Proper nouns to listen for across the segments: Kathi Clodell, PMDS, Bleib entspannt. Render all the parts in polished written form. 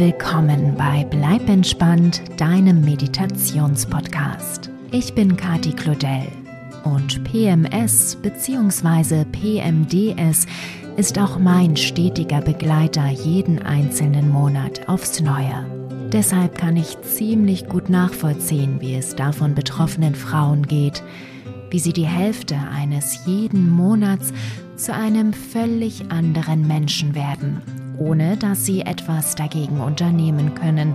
willkommen bei Bleib entspannt, deinem Meditationspodcast. Ich bin Kathi Clodell und PMS bzw. PMDS ist auch mein stetiger Begleiter jeden einzelnen Monat aufs Neue. Deshalb kann ich ziemlich gut nachvollziehen, wie es davon betroffenen Frauen geht, wie sie die Hälfte eines jeden Monats zu einem völlig anderen Menschen werden, ohne dass sie etwas dagegen unternehmen können.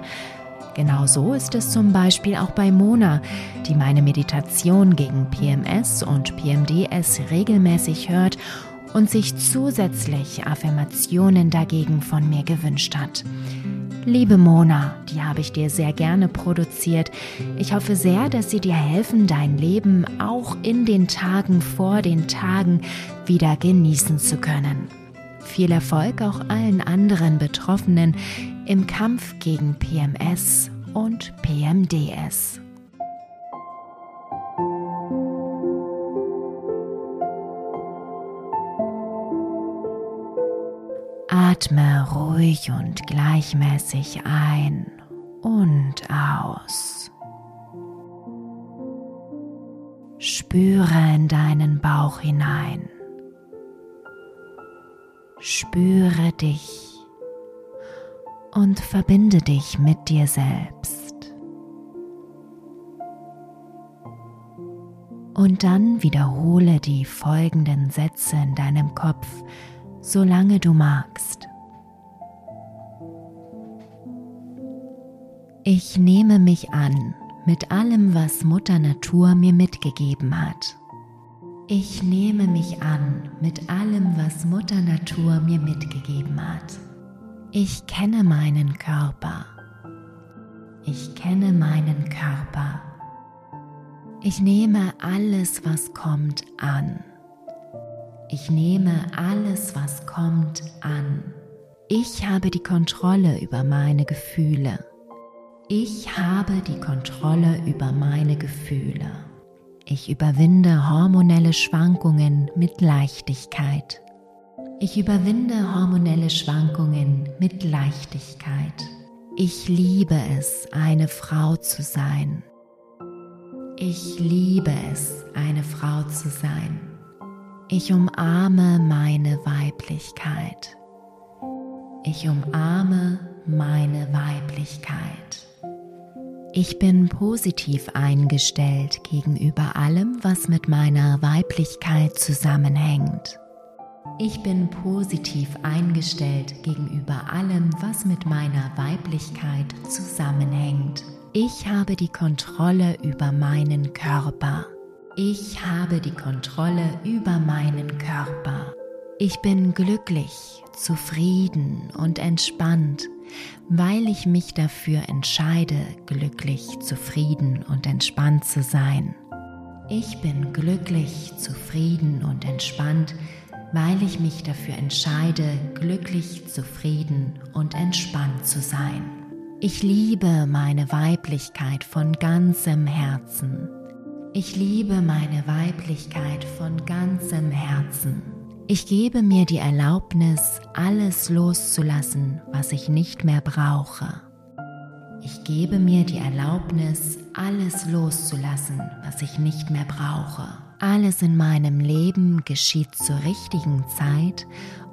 Genauso ist es zum Beispiel auch bei Mona, die meine Meditation gegen PMS und PMDS regelmäßig hört und sich zusätzlich Affirmationen dagegen von mir gewünscht hat. Liebe Mona, die habe ich dir sehr gerne produziert. Ich hoffe sehr, dass sie dir helfen, dein Leben auch in den Tagen vor den Tagen wieder genießen zu können. Viel Erfolg auch allen anderen Betroffenen im Kampf gegen PMS und PMDS. Atme ruhig und gleichmäßig ein und aus. Spüre in deinen Bauch hinein. Spüre dich und verbinde dich mit dir selbst. Und dann wiederhole die folgenden Sätze in deinem Kopf, solange du magst. Ich nehme mich an mit allem, was Mutter Natur mir mitgegeben hat. Ich nehme mich an mit allem, was Mutter Natur mir mitgegeben hat. Ich kenne meinen Körper. Ich kenne meinen Körper. Ich nehme alles, was kommt, an. Ich nehme alles, was kommt, an. Ich habe die Kontrolle über meine Gefühle. Ich habe die Kontrolle über meine Gefühle. Ich überwinde hormonelle Schwankungen mit Leichtigkeit. Ich überwinde hormonelle Schwankungen mit Leichtigkeit. Ich liebe es, eine Frau zu sein. Ich liebe es, eine Frau zu sein. Ich umarme meine Weiblichkeit. Ich umarme meine Weiblichkeit. Ich bin positiv eingestellt gegenüber allem, was mit meiner Weiblichkeit zusammenhängt. Ich bin positiv eingestellt gegenüber allem, was mit meiner Weiblichkeit zusammenhängt. Ich habe die Kontrolle über meinen Körper. Ich habe die Kontrolle über meinen Körper. Ich bin glücklich, zufrieden und entspannt, weil ich mich dafür entscheide, glücklich, zufrieden und entspannt zu sein. Ich bin glücklich, zufrieden und entspannt, weil ich mich dafür entscheide, glücklich, zufrieden und entspannt zu sein. Ich liebe meine Weiblichkeit von ganzem Herzen. Ich liebe meine Weiblichkeit von ganzem Herzen. Ich gebe mir die Erlaubnis, alles loszulassen, was ich nicht mehr brauche. Ich gebe mir die Erlaubnis, alles loszulassen, was ich nicht mehr brauche. Alles in meinem Leben geschieht zur richtigen Zeit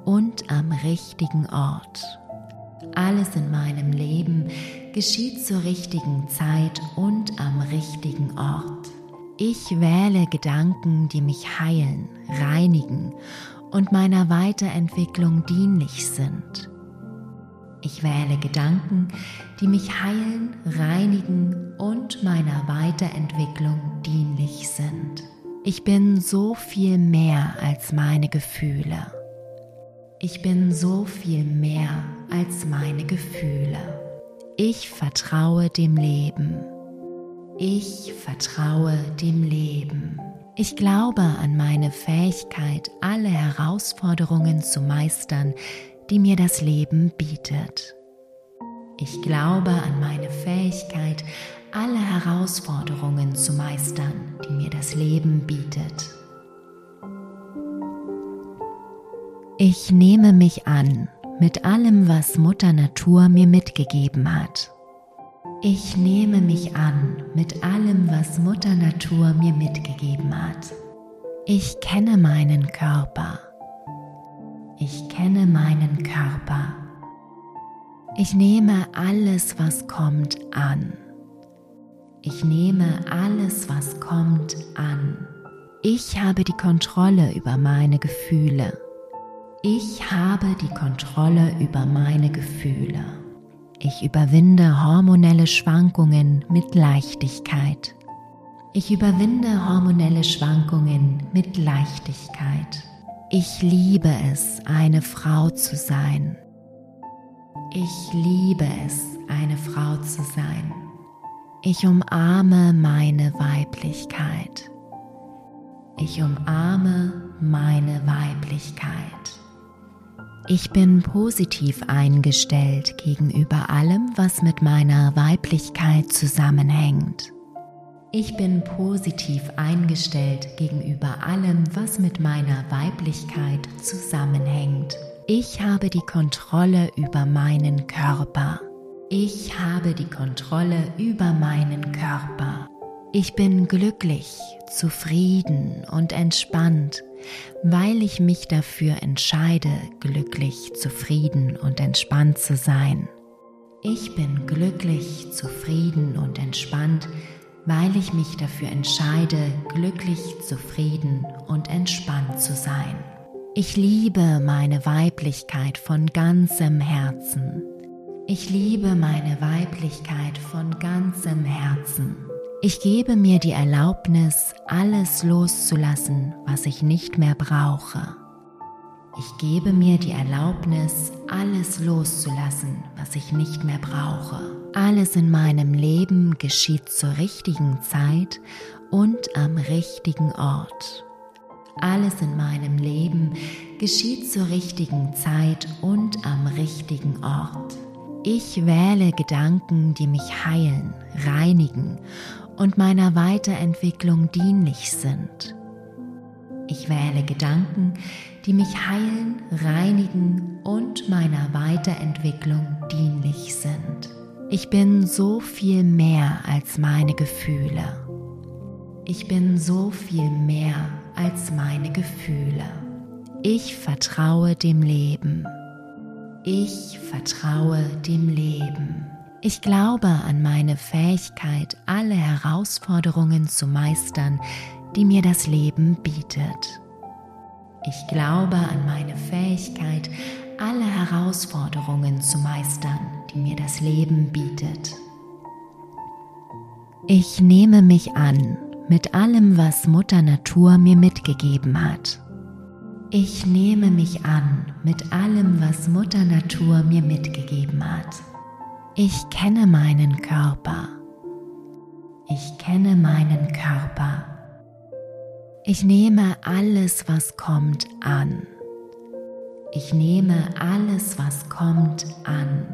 und am richtigen Ort. Alles in meinem Leben geschieht zur richtigen Zeit und am richtigen Ort. Ich wähle Gedanken, die mich heilen, reinigen und meiner Weiterentwicklung dienlich sind. Ich wähle Gedanken, die mich heilen, reinigen und meiner Weiterentwicklung dienlich sind. Ich bin so viel mehr als meine Gefühle. Ich bin so viel mehr als meine Gefühle. Ich vertraue dem Leben. Ich vertraue dem Leben. Ich glaube an meine Fähigkeit, alle Herausforderungen zu meistern, die mir das Leben bietet. Ich glaube an meine Fähigkeit, alle Herausforderungen zu meistern, die mir das Leben bietet. Ich nehme mich an mit allem, was Mutter Natur mir mitgegeben hat. Ich nehme mich an mit allem, was Mutter Natur mir mitgegeben hat. Ich kenne meinen Körper. Ich kenne meinen Körper. Ich nehme alles, was kommt, an. Ich nehme alles, was kommt, an. Ich habe die Kontrolle über meine Gefühle. Ich habe die Kontrolle über meine Gefühle. Ich überwinde hormonelle Schwankungen mit Leichtigkeit. Ich überwinde hormonelle Schwankungen mit Leichtigkeit. Ich liebe es, eine Frau zu sein. Ich liebe es, eine Frau zu sein. Ich umarme meine Weiblichkeit. Ich umarme meine Weiblichkeit. Ich bin positiv eingestellt gegenüber allem, was mit meiner Weiblichkeit zusammenhängt. Ich bin positiv eingestellt gegenüber allem, was mit meiner Weiblichkeit zusammenhängt. Ich habe die Kontrolle über meinen Körper. Ich habe die Kontrolle über meinen Körper. Ich bin glücklich, zufrieden und entspannt, weil ich mich dafür entscheide, glücklich, zufrieden und entspannt zu sein. Ich bin glücklich, zufrieden und entspannt, weil ich mich dafür entscheide, glücklich, zufrieden und entspannt zu sein. Ich liebe meine Weiblichkeit von ganzem Herzen. Ich liebe meine Weiblichkeit von ganzem Herzen. Ich gebe mir die Erlaubnis, alles loszulassen, was ich nicht mehr brauche. Ich gebe mir die Erlaubnis, alles loszulassen, was ich nicht mehr brauche. Alles in meinem Leben geschieht zur richtigen Zeit und am richtigen Ort. Alles in meinem Leben geschieht zur richtigen Zeit und am richtigen Ort. Ich wähle Gedanken, die mich heilen, reinigen und meiner Weiterentwicklung dienlich sind. Ich wähle Gedanken, die mich heilen, reinigen und meiner Weiterentwicklung dienlich sind. Ich bin so viel mehr als meine Gefühle. Ich bin so viel mehr als meine Gefühle. Ich vertraue dem Leben. Ich vertraue dem Leben. Ich glaube an meine Fähigkeit, alle Herausforderungen zu meistern, die mir das Leben bietet. Ich glaube an meine Fähigkeit, alle Herausforderungen zu meistern, die mir das Leben bietet. Ich nehme mich an mit allem, was Mutter Natur mir mitgegeben hat. Ich nehme mich an mit allem, was Mutter Natur mir mitgegeben hat. Ich kenne meinen Körper. Ich kenne meinen Körper. Ich nehme alles, was kommt, an. Ich nehme alles, was kommt, an.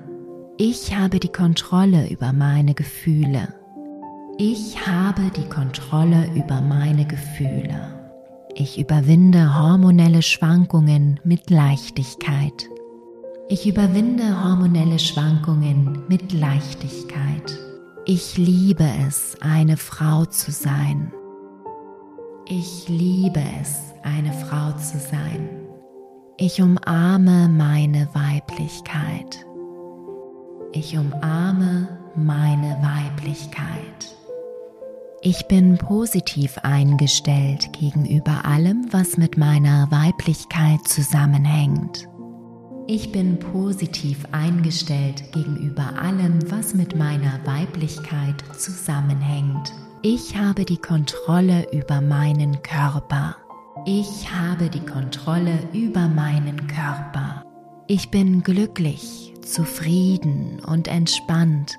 Ich habe die Kontrolle über meine Gefühle. Ich habe die Kontrolle über meine Gefühle. Ich überwinde hormonelle Schwankungen mit Leichtigkeit. Ich überwinde hormonelle Schwankungen mit Leichtigkeit. Ich liebe es, eine Frau zu sein. Ich liebe es, eine Frau zu sein. Ich umarme meine Weiblichkeit. Ich umarme meine Weiblichkeit. Ich bin positiv eingestellt gegenüber allem, was mit meiner Weiblichkeit zusammenhängt. Ich bin positiv eingestellt gegenüber allem, was mit meiner Weiblichkeit zusammenhängt. Ich habe die Kontrolle über meinen Körper. Ich habe die Kontrolle über meinen Körper. Ich bin glücklich, zufrieden und entspannt,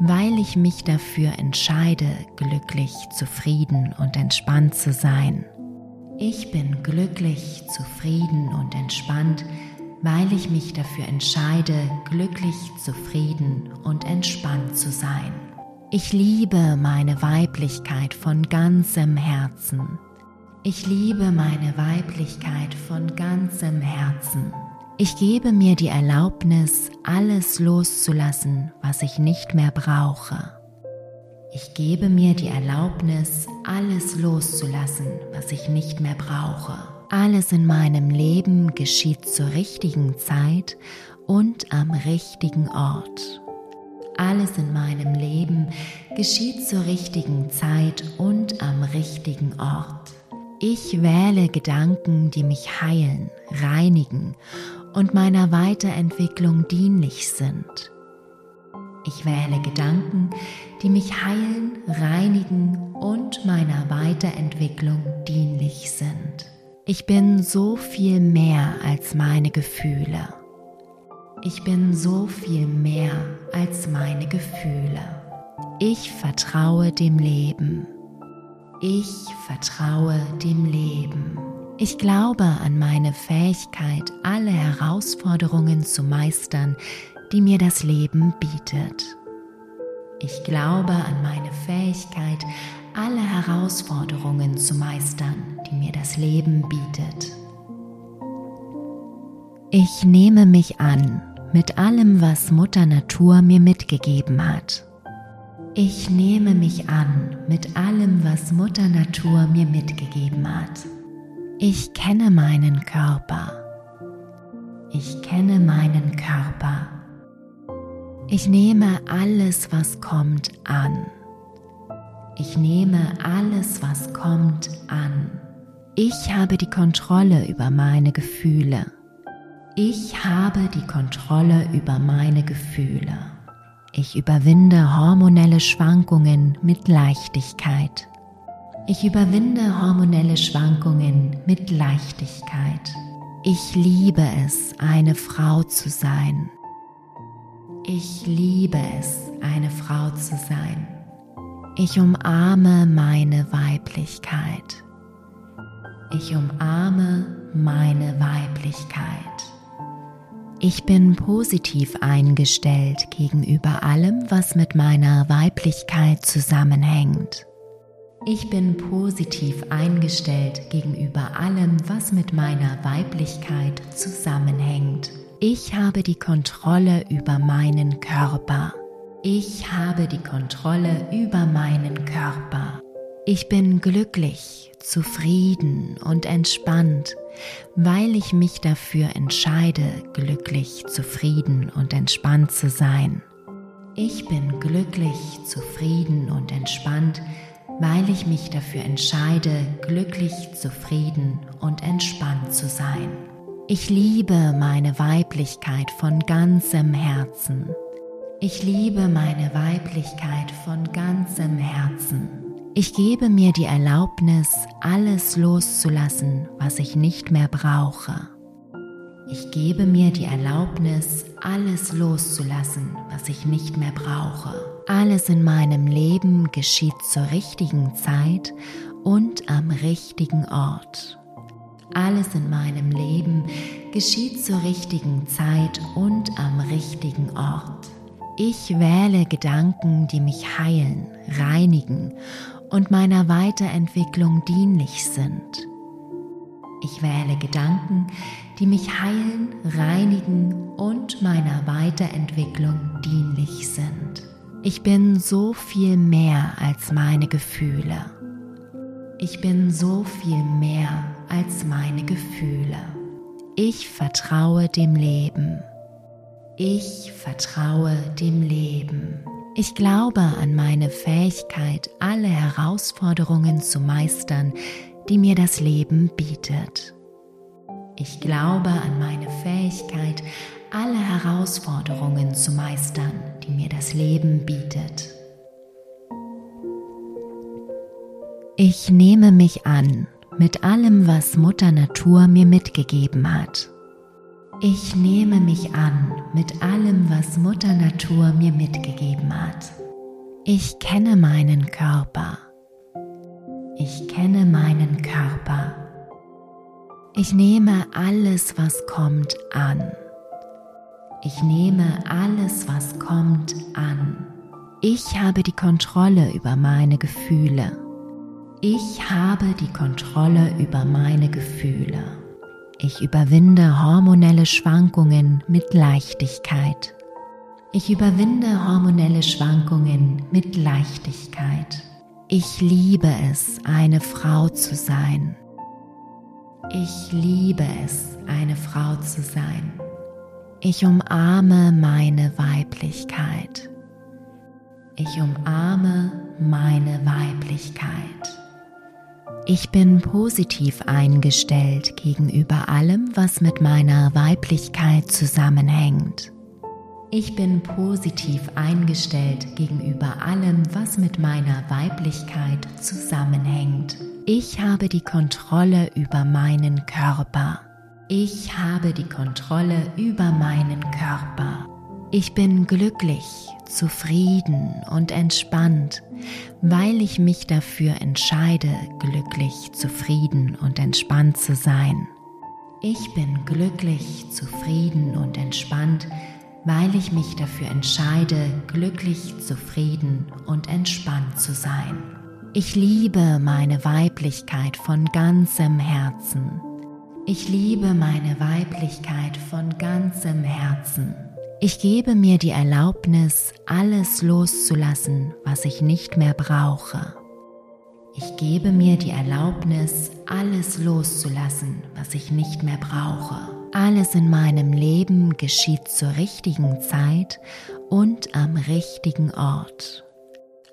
weil ich mich dafür entscheide, glücklich, zufrieden und entspannt zu sein. Ich bin glücklich, zufrieden und entspannt, weil ich mich dafür entscheide, glücklich, zufrieden und entspannt zu sein. Ich liebe meine Weiblichkeit von ganzem Herzen. Ich liebe meine Weiblichkeit von ganzem Herzen. Ich gebe mir die Erlaubnis, alles loszulassen, was ich nicht mehr brauche. Ich gebe mir die Erlaubnis, alles loszulassen, was ich nicht mehr brauche. Alles in meinem Leben geschieht zur richtigen Zeit und am richtigen Ort. Alles in meinem Leben geschieht zur richtigen Zeit und am richtigen Ort. Ich wähle Gedanken, die mich heilen, reinigen und meiner Weiterentwicklung dienlich sind. Ich wähle Gedanken, die mich heilen, reinigen und meiner Weiterentwicklung dienlich sind. Ich bin so viel mehr als meine Gefühle. Ich bin so viel mehr als meine Gefühle. Ich vertraue dem Leben. Ich vertraue dem Leben. Ich glaube an meine Fähigkeit, alle Herausforderungen zu meistern, die mir das Leben bietet. Ich glaube an meine Fähigkeit, alle Herausforderungen zu meistern, die mir das Leben bietet. Ich nehme mich an mit allem, was Mutter Natur mir mitgegeben hat. Ich nehme mich an mit allem, was Mutter Natur mir mitgegeben hat. Ich kenne meinen Körper. Ich kenne meinen Körper. Ich nehme alles, was kommt, an. Ich nehme alles, was kommt, an. Ich habe die Kontrolle über meine Gefühle. Ich habe die Kontrolle über meine Gefühle. Ich überwinde hormonelle Schwankungen mit Leichtigkeit. Ich überwinde hormonelle Schwankungen mit Leichtigkeit. Ich liebe es, eine Frau zu sein. Ich liebe es, eine Frau zu sein. Ich umarme meine Weiblichkeit. Ich umarme meine Weiblichkeit. Ich bin positiv eingestellt gegenüber allem, was mit meiner Weiblichkeit zusammenhängt. Ich bin positiv eingestellt gegenüber allem, was mit meiner Weiblichkeit zusammenhängt. Ich habe die Kontrolle über meinen Körper. Ich habe die Kontrolle über meinen Körper. Ich bin glücklich, zufrieden und entspannt, weil ich mich dafür entscheide, glücklich, zufrieden und entspannt zu sein. Ich bin glücklich, zufrieden und entspannt, weil ich mich dafür entscheide, glücklich, zufrieden und entspannt zu sein. Ich liebe meine Weiblichkeit von ganzem Herzen. Ich liebe meine Weiblichkeit von ganzem Herzen. Ich gebe mir die Erlaubnis, alles loszulassen, was ich nicht mehr brauche. Ich gebe mir die Erlaubnis, alles loszulassen, was ich nicht mehr brauche. Alles in meinem Leben geschieht zur richtigen Zeit und am richtigen Ort. Alles in meinem Leben geschieht zur richtigen Zeit und am richtigen Ort. Ich wähle Gedanken, die mich heilen, reinigen und meiner Weiterentwicklung dienlich sind. Ich wähle Gedanken, die mich heilen, reinigen und meiner Weiterentwicklung dienlich sind. Ich bin so viel mehr als meine Gefühle. Ich bin so viel mehr als meine Gefühle. Ich vertraue dem Leben. Ich vertraue dem Leben. Ich glaube an meine Fähigkeit, alle Herausforderungen zu meistern, die mir das Leben bietet. Ich glaube an meine Fähigkeit, alle Herausforderungen zu meistern, die mir das Leben bietet. Ich nehme mich an mit allem, was Mutter Natur mir mitgegeben hat. Ich nehme mich an mit allem, was Mutter Natur mir mitgegeben hat. Ich kenne meinen Körper. Ich kenne meinen Körper. Ich nehme alles, was kommt, an. Ich nehme alles, was kommt, an. Ich habe die Kontrolle über meine Gefühle. Ich habe die Kontrolle über meine Gefühle. Ich überwinde hormonelle Schwankungen mit Leichtigkeit. Ich überwinde hormonelle Schwankungen mit Leichtigkeit. Ich liebe es, eine Frau zu sein. Ich liebe es, eine Frau zu sein. Ich umarme meine Weiblichkeit. Ich umarme meine Weiblichkeit. Ich bin positiv eingestellt gegenüber allem, was mit meiner Weiblichkeit zusammenhängt. Ich bin positiv eingestellt gegenüber allem, was mit meiner Weiblichkeit zusammenhängt. Ich habe die Kontrolle über meinen Körper. Ich habe die Kontrolle über meinen Körper. Ich bin glücklich, zufrieden und entspannt, weil ich mich dafür entscheide, glücklich, zufrieden und entspannt zu sein. Ich bin glücklich, zufrieden und entspannt, weil ich mich dafür entscheide, glücklich, zufrieden und entspannt zu sein. Ich liebe meine Weiblichkeit von ganzem Herzen. Ich liebe meine Weiblichkeit von ganzem Herzen. Ich gebe mir die Erlaubnis, alles loszulassen, was ich nicht mehr brauche. Ich gebe mir die Erlaubnis, alles loszulassen, was ich nicht mehr brauche. Alles in meinem Leben geschieht zur richtigen Zeit und am richtigen Ort.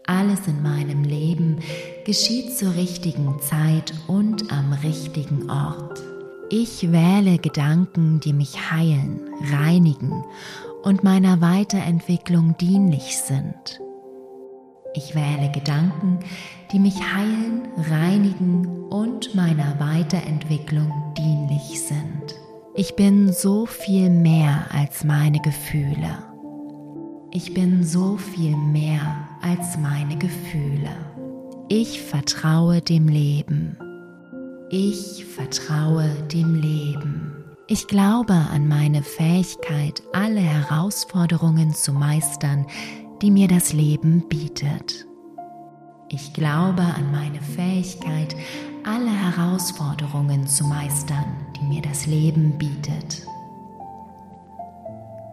Alles in meinem Leben geschieht zur richtigen Zeit und am richtigen Ort. Ich wähle Gedanken, die mich heilen, reinigen und meiner Weiterentwicklung dienlich sind. Ich wähle Gedanken, die mich heilen, reinigen und meiner Weiterentwicklung dienlich sind. Ich bin so viel mehr als meine Gefühle. Ich bin so viel mehr als meine Gefühle. Ich vertraue dem Leben. Ich vertraue dem Leben. Ich glaube an meine Fähigkeit, alle Herausforderungen zu meistern, die mir das Leben bietet. Ich glaube an meine Fähigkeit, alle Herausforderungen zu meistern, die mir das Leben bietet.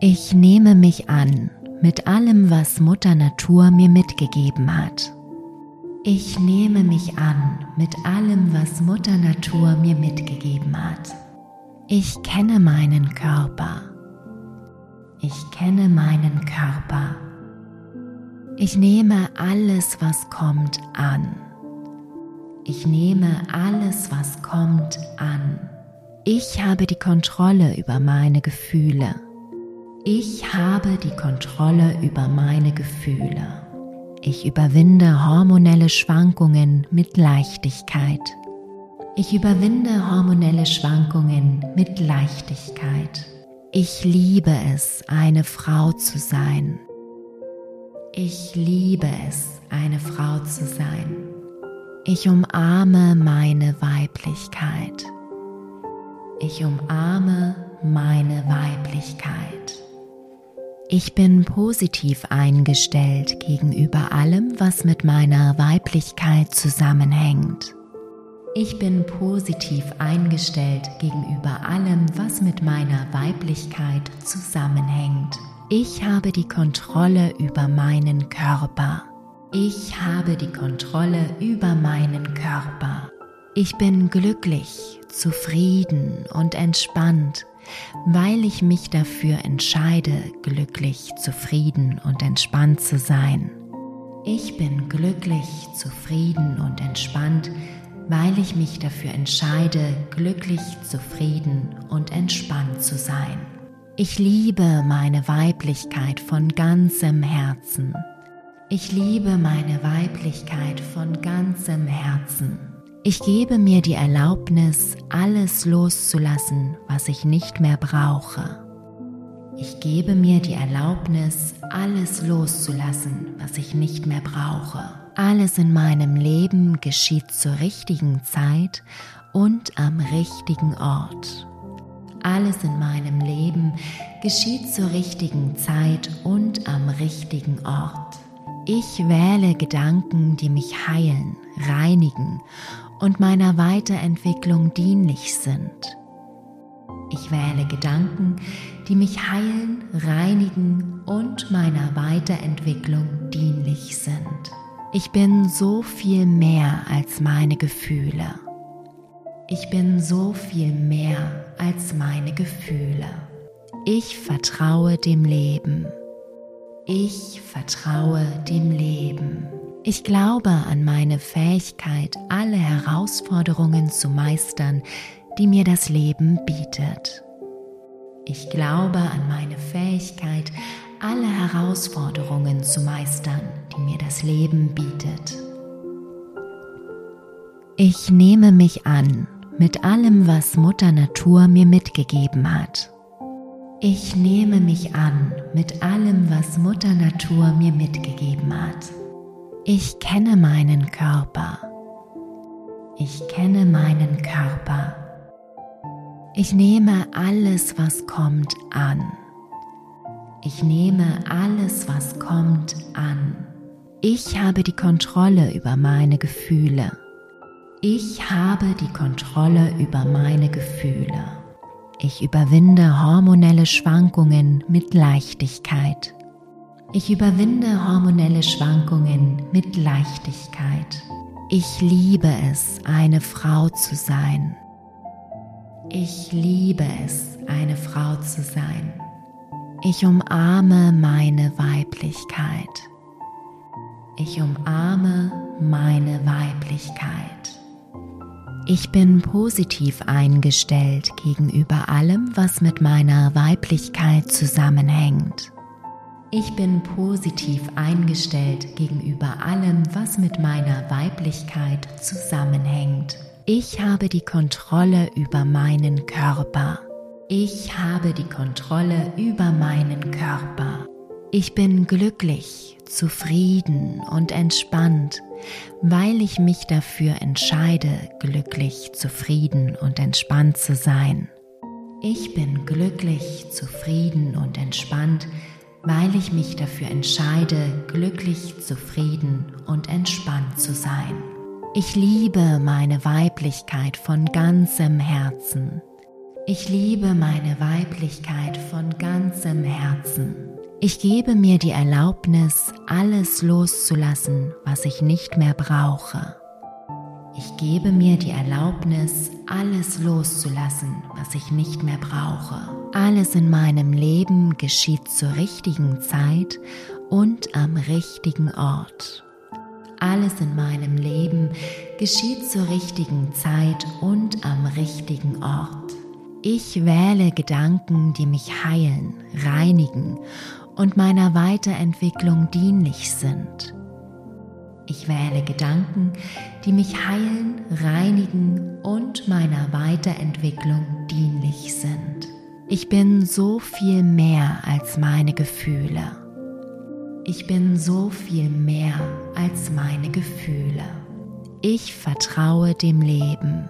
Ich nehme mich an mit allem, was Mutter Natur mir mitgegeben hat. Ich nehme mich an mit allem, was Mutter Natur mir mitgegeben hat. Ich kenne meinen Körper. Ich kenne meinen Körper. Ich nehme alles, was kommt, an. Ich nehme alles, was kommt, an. Ich habe die Kontrolle über meine Gefühle. Ich habe die Kontrolle über meine Gefühle. Ich überwinde hormonelle Schwankungen mit Leichtigkeit. Ich überwinde hormonelle Schwankungen mit Leichtigkeit. Ich liebe es, eine Frau zu sein. Ich liebe es, eine Frau zu sein. Ich umarme meine Weiblichkeit. Ich umarme meine Weiblichkeit. Ich bin positiv eingestellt gegenüber allem, was mit meiner Weiblichkeit zusammenhängt. Ich bin positiv eingestellt gegenüber allem, was mit meiner Weiblichkeit zusammenhängt. Ich habe die Kontrolle über meinen Körper. Ich habe die Kontrolle über meinen Körper. Ich bin glücklich, zufrieden und entspannt, weil ich mich dafür entscheide, glücklich, zufrieden und entspannt zu sein. Ich bin glücklich, zufrieden und entspannt, weil ich mich dafür entscheide, glücklich, zufrieden und entspannt zu sein. Ich liebe meine Weiblichkeit von ganzem Herzen. Ich liebe meine Weiblichkeit von ganzem Herzen. Ich gebe mir die Erlaubnis, alles loszulassen, was ich nicht mehr brauche. Ich gebe mir die Erlaubnis, alles loszulassen, was ich nicht mehr brauche. Alles in meinem Leben geschieht zur richtigen Zeit und am richtigen Ort. Alles in meinem Leben geschieht zur richtigen Zeit und am richtigen Ort. Ich wähle Gedanken, die mich heilen, reinigen und meiner Weiterentwicklung dienlich sind. Ich wähle Gedanken, die mich heilen, reinigen und meiner Weiterentwicklung dienlich sind. Ich bin so viel mehr als meine Gefühle. Ich bin so viel mehr als meine Gefühle. Ich vertraue dem Leben. Ich vertraue dem Leben. Ich glaube an meine Fähigkeit, alle Herausforderungen zu meistern, die mir das Leben bietet. Ich glaube an meine Fähigkeit, alle Herausforderungen zu meistern, die mir das Leben bietet. Ich nehme mich an mit allem, was Mutter Natur mir mitgegeben hat. Ich nehme mich an mit allem, was Mutter Natur mir mitgegeben hat. Ich kenne meinen Körper. Ich kenne meinen Körper. Ich nehme alles, was kommt, an. Ich nehme alles, was kommt, an. Ich habe die Kontrolle über meine Gefühle. Ich habe die Kontrolle über meine Gefühle. Ich überwinde hormonelle Schwankungen mit Leichtigkeit. Ich überwinde hormonelle Schwankungen mit Leichtigkeit. Ich liebe es, eine Frau zu sein. Ich liebe es, eine Frau zu sein. Ich umarme meine Weiblichkeit. Ich umarme meine Weiblichkeit. Ich bin positiv eingestellt gegenüber allem, was mit meiner Weiblichkeit zusammenhängt. Ich bin positiv eingestellt gegenüber allem, was mit meiner Weiblichkeit zusammenhängt. Ich habe die Kontrolle über meinen Körper. Ich habe die Kontrolle über meinen Körper. Ich bin glücklich, zufrieden und entspannt, weil ich mich dafür entscheide, glücklich, zufrieden und entspannt zu sein. Ich bin glücklich, zufrieden und entspannt, weil ich mich dafür entscheide, glücklich, zufrieden und entspannt zu sein. Ich liebe meine Weiblichkeit von ganzem Herzen. Ich liebe meine Weiblichkeit von ganzem Herzen. Ich gebe mir die Erlaubnis, alles loszulassen, was ich nicht mehr brauche. Ich gebe mir die Erlaubnis, alles loszulassen, was ich nicht mehr brauche. Alles in meinem Leben geschieht zur richtigen Zeit und am richtigen Ort. Alles in meinem Leben geschieht zur richtigen Zeit und am richtigen Ort. Ich wähle Gedanken, die mich heilen, reinigen und meiner Weiterentwicklung dienlich sind. Ich wähle Gedanken, die mich heilen, reinigen und meiner Weiterentwicklung dienlich sind. Ich bin so viel mehr als meine Gefühle. Ich bin so viel mehr als meine Gefühle. Ich vertraue dem Leben.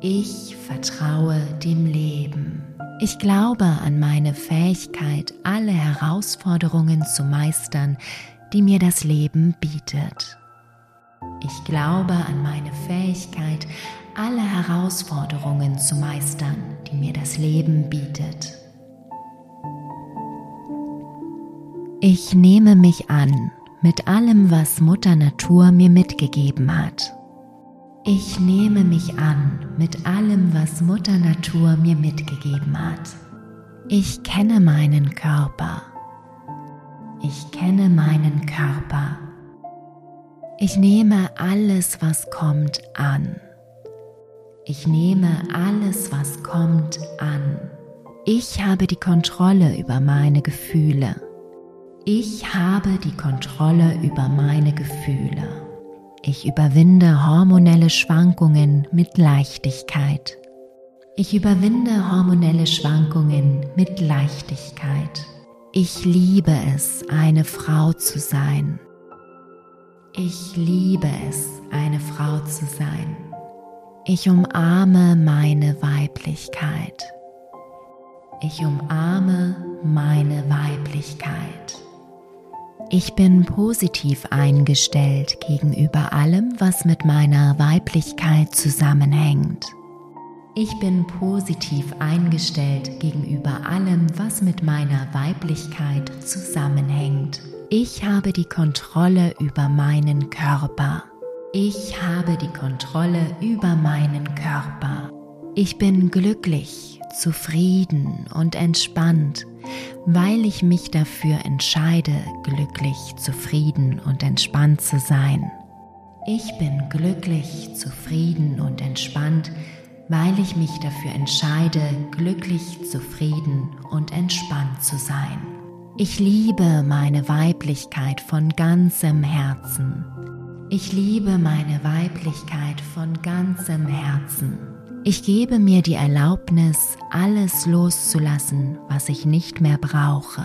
Ich vertraue dem Leben. Ich glaube an meine Fähigkeit, alle Herausforderungen zu meistern, die mir das Leben bietet. Ich glaube an meine Fähigkeit, alle Herausforderungen zu meistern, die mir das Leben bietet. Ich nehme mich an mit allem, was Mutter Natur mir mitgegeben hat. Ich nehme mich an mit allem, was Mutter Natur mir mitgegeben hat. Ich kenne meinen Körper. Ich kenne meinen Körper. Ich nehme alles, was kommt, an. Ich nehme alles, was kommt, an. Ich habe die Kontrolle über meine Gefühle. Ich habe die Kontrolle über meine Gefühle. Ich überwinde hormonelle Schwankungen mit Leichtigkeit. Ich überwinde hormonelle Schwankungen mit Leichtigkeit. Ich liebe es, eine Frau zu sein. Ich liebe es, eine Frau zu sein. Ich umarme meine Weiblichkeit. Ich umarme meine Weiblichkeit. Ich bin positiv eingestellt gegenüber allem, was mit meiner Weiblichkeit zusammenhängt. Ich bin positiv eingestellt gegenüber allem, was mit meiner Weiblichkeit zusammenhängt. Ich habe die Kontrolle über meinen Körper. Ich habe die Kontrolle über meinen Körper. Ich bin glücklich, zufrieden und entspannt, weil ich mich dafür entscheide, glücklich, zufrieden und entspannt zu sein. Ich bin glücklich, zufrieden und entspannt, weil ich mich dafür entscheide, glücklich, zufrieden und entspannt zu sein. Ich liebe meine Weiblichkeit von ganzem Herzen. Ich liebe meine Weiblichkeit von ganzem Herzen. Ich gebe mir die Erlaubnis, alles loszulassen, was ich nicht mehr brauche.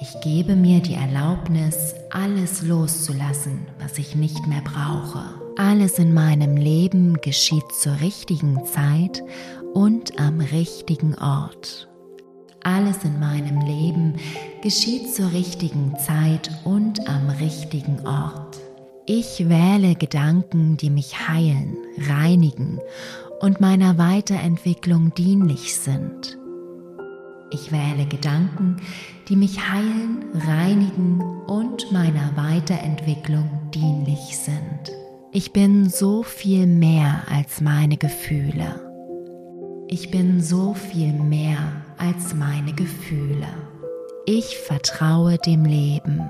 Ich gebe mir die Erlaubnis, alles loszulassen, was ich nicht mehr brauche. Alles in meinem Leben geschieht zur richtigen Zeit und am richtigen Ort. Alles in meinem Leben geschieht zur richtigen Zeit und am richtigen Ort. Ich wähle Gedanken, die mich heilen, reinigen und meiner Weiterentwicklung dienlich sind. Ich wähle Gedanken, die mich heilen, reinigen und meiner Weiterentwicklung dienlich sind. Ich bin so viel mehr als meine Gefühle. Ich bin so viel mehr als meine Gefühle. Ich vertraue dem Leben.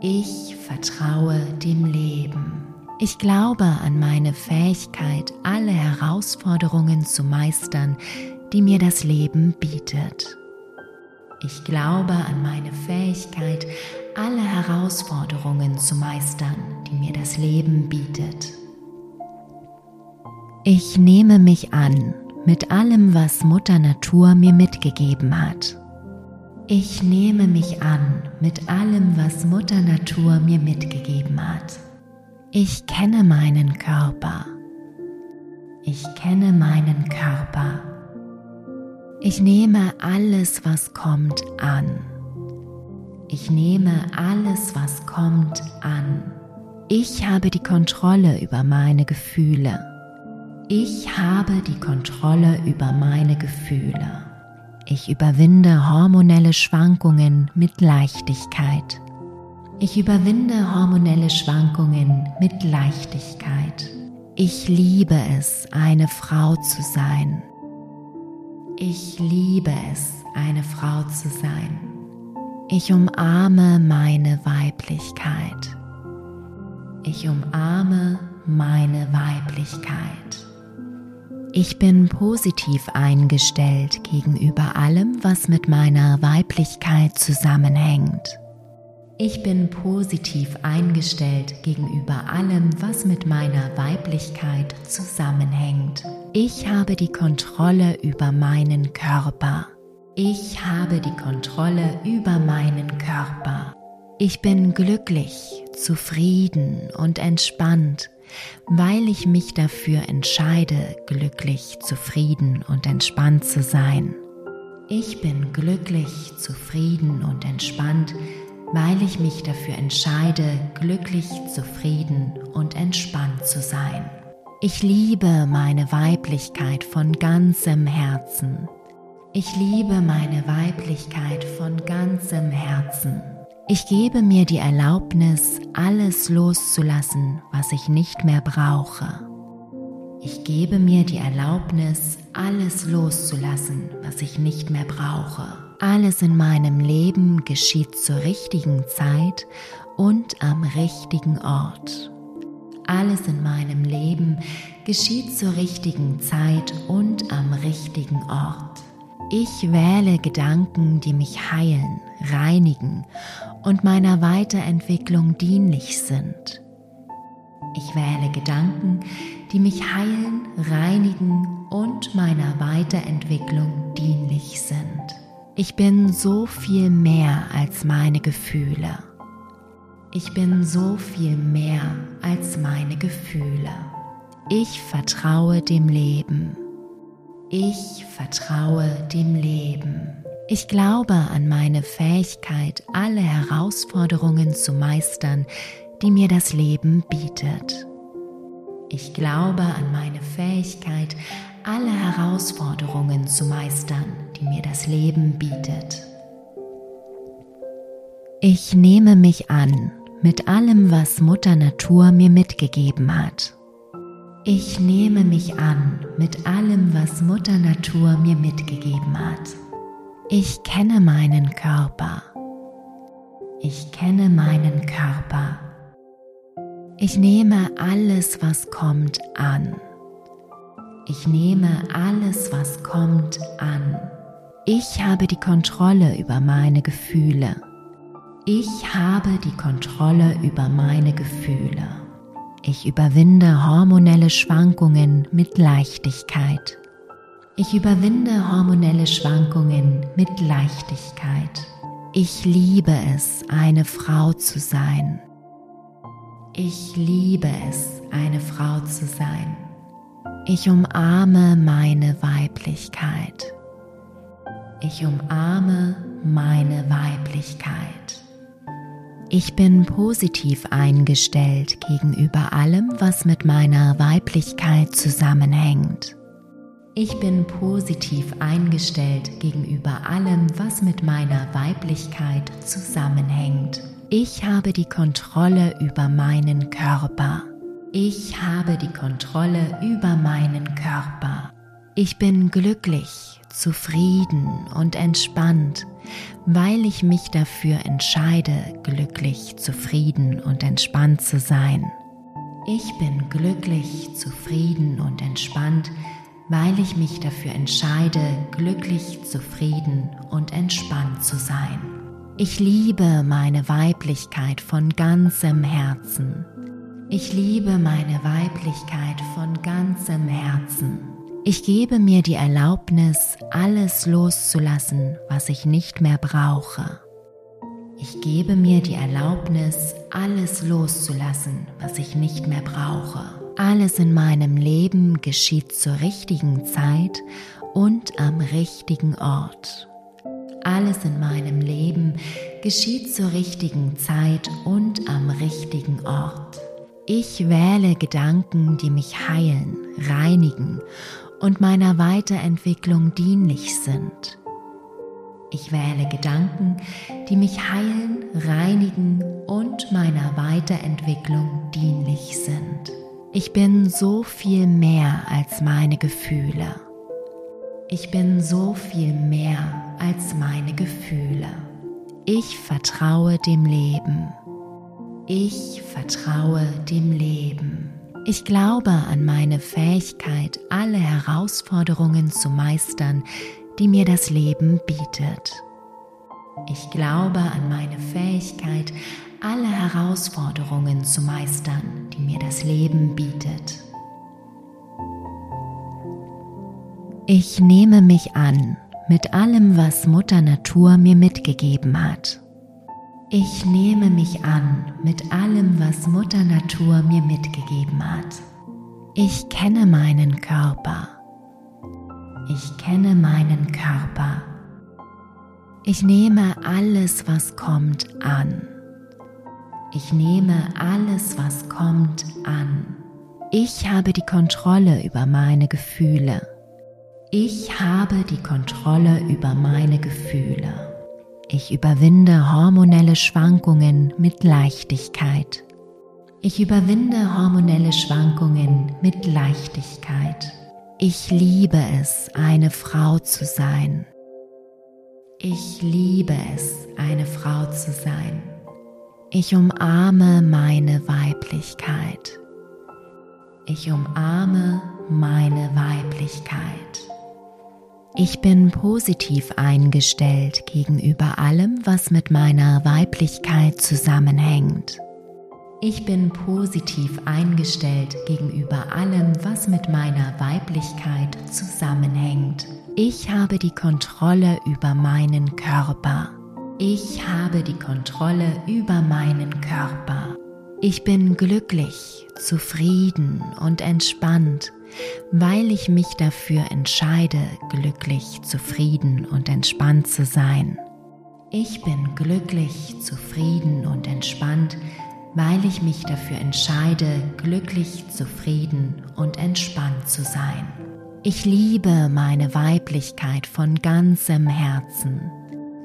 Ich vertraue dem Leben. Ich glaube an meine Fähigkeit, alle Herausforderungen zu meistern, die mir das Leben bietet. Ich glaube an meine Fähigkeit, alle Herausforderungen zu meistern, die mir das Leben bietet. Ich nehme mich an mit allem, was Mutter Natur mir mitgegeben hat. Ich nehme mich an mit allem, was Mutter Natur mir mitgegeben hat. Ich kenne meinen Körper. Ich kenne meinen Körper. Ich nehme alles, was kommt, an. Ich nehme alles, was kommt, an. Ich habe die Kontrolle über meine Gefühle. Ich habe die Kontrolle über meine Gefühle. Ich überwinde hormonelle Schwankungen mit Leichtigkeit. Ich überwinde hormonelle Schwankungen mit Leichtigkeit. Ich liebe es, eine Frau zu sein. Ich liebe es, eine Frau zu sein. Ich umarme meine Weiblichkeit. Ich umarme meine Weiblichkeit. Ich bin positiv eingestellt gegenüber allem, was mit meiner Weiblichkeit zusammenhängt. Ich bin positiv eingestellt gegenüber allem, was mit meiner Weiblichkeit zusammenhängt. Ich habe die Kontrolle über meinen Körper. Ich habe die Kontrolle über meinen Körper. Ich bin glücklich, zufrieden und entspannt, weil ich mich dafür entscheide, glücklich, zufrieden und entspannt zu sein. Ich bin glücklich, zufrieden und entspannt, weil ich mich dafür entscheide, glücklich, zufrieden und entspannt zu sein. Ich liebe meine Weiblichkeit von ganzem Herzen. Ich liebe meine Weiblichkeit von ganzem Herzen. Ich gebe mir die Erlaubnis, alles loszulassen, was ich nicht mehr brauche. Ich gebe mir die Erlaubnis, alles loszulassen, was ich nicht mehr brauche. Alles in meinem Leben geschieht zur richtigen Zeit und am richtigen Ort. Alles in meinem Leben geschieht zur richtigen Zeit und am richtigen Ort. Ich wähle Gedanken, die mich heilen, reinigen und meiner Weiterentwicklung dienlich sind. Ich wähle Gedanken, die mich heilen, reinigen und meiner Weiterentwicklung dienlich sind. Ich bin so viel mehr als meine Gefühle. Ich bin so viel mehr als meine Gefühle. Ich vertraue dem Leben. Ich vertraue dem Leben. Ich glaube an meine Fähigkeit, alle Herausforderungen zu meistern, die mir das Leben bietet. Ich glaube an meine Fähigkeit, alle Herausforderungen zu meistern, die mir das Leben bietet. Ich nehme mich an mit allem, was Mutter Natur mir mitgegeben hat. Ich nehme mich an mit allem, was Mutter Natur mir mitgegeben hat. Ich kenne meinen Körper. Ich kenne meinen Körper. Ich nehme alles, was kommt, an. Ich nehme alles, was kommt, an. Ich habe die Kontrolle über meine Gefühle. Ich habe die Kontrolle über meine Gefühle. Ich überwinde hormonelle Schwankungen mit Leichtigkeit. Ich überwinde hormonelle Schwankungen mit Leichtigkeit. Ich liebe es, eine Frau zu sein. Ich liebe es, eine Frau zu sein. Ich umarme meine Weiblichkeit. Ich umarme meine Weiblichkeit. Ich bin positiv eingestellt gegenüber allem, was mit meiner Weiblichkeit zusammenhängt. Ich bin positiv eingestellt gegenüber allem, was mit meiner Weiblichkeit zusammenhängt. Ich habe die Kontrolle über meinen Körper. Ich habe die Kontrolle über meinen Körper. Ich bin glücklich, zufrieden und entspannt, weil ich mich dafür entscheide, glücklich, zufrieden und entspannt zu sein. Ich bin glücklich, zufrieden und entspannt, weil ich mich dafür entscheide, glücklich, zufrieden und entspannt zu sein. Ich liebe meine Weiblichkeit von ganzem Herzen. Ich liebe meine Weiblichkeit von ganzem Herzen. Ich gebe mir die Erlaubnis, alles loszulassen, was ich nicht mehr brauche. Ich gebe mir die Erlaubnis, alles loszulassen, was ich nicht mehr brauche. Alles in meinem Leben geschieht zur richtigen Zeit und am richtigen Ort. Alles in meinem Leben geschieht zur richtigen Zeit und am richtigen Ort. Ich wähle Gedanken, die mich heilen, reinigen und meiner Weiterentwicklung dienlich sind. Ich wähle Gedanken, die mich heilen, reinigen und meiner Weiterentwicklung dienlich sind. Ich bin so viel mehr als meine Gefühle. Ich bin so viel mehr als meine Gefühle. Ich vertraue dem Leben. Ich vertraue dem Leben. Ich glaube an meine Fähigkeit, alle Herausforderungen zu meistern, die mir das Leben bietet. Ich glaube an meine Fähigkeit, alle Herausforderungen zu meistern, die mir das Leben bietet. Ich nehme mich an mit allem, was Mutter Natur mir mitgegeben hat. Ich nehme mich an mit allem, was Mutter Natur mir mitgegeben hat. Ich kenne meinen Körper. Ich kenne meinen Körper. Ich nehme alles, was kommt, an. Ich nehme alles, was kommt, an. Ich habe die Kontrolle über meine Gefühle. Ich habe die Kontrolle über meine Gefühle. Ich überwinde hormonelle Schwankungen mit Leichtigkeit. Ich überwinde hormonelle Schwankungen mit Leichtigkeit. Ich liebe es, eine Frau zu sein. Ich liebe es, eine Frau zu sein. Ich umarme meine Weiblichkeit. Ich umarme meine Weiblichkeit. Ich bin positiv eingestellt gegenüber allem, was mit meiner Weiblichkeit zusammenhängt. Ich bin positiv eingestellt gegenüber allem, was mit meiner Weiblichkeit zusammenhängt. Ich habe die Kontrolle über meinen Körper. Ich habe die Kontrolle über meinen Körper. Ich bin glücklich, zufrieden und entspannt, weil ich mich dafür entscheide, glücklich, zufrieden und entspannt zu sein. Ich bin glücklich, zufrieden und entspannt, weil ich mich dafür entscheide, glücklich, zufrieden und entspannt zu sein. Ich liebe meine Weiblichkeit von ganzem Herzen.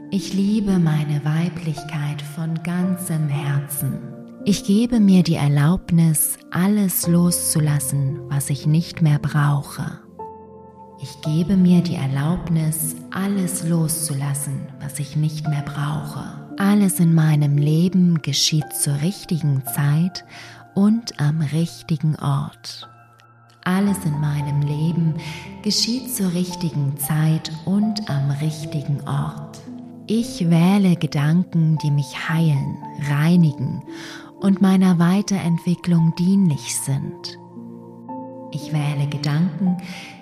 Ich liebe meine Weiblichkeit von ganzem Herzen. Ich gebe mir die Erlaubnis, alles loszulassen, was ich nicht mehr brauche. Ich gebe mir die Erlaubnis, alles loszulassen, was ich nicht mehr brauche. Alles in meinem Leben geschieht zur richtigen Zeit und am richtigen Ort. Alles in meinem Leben geschieht zur richtigen Zeit und am richtigen Ort. Ich wähle Gedanken, die mich heilen, reinigen und meiner Weiterentwicklung dienlich sind. Ich wähle Gedanken,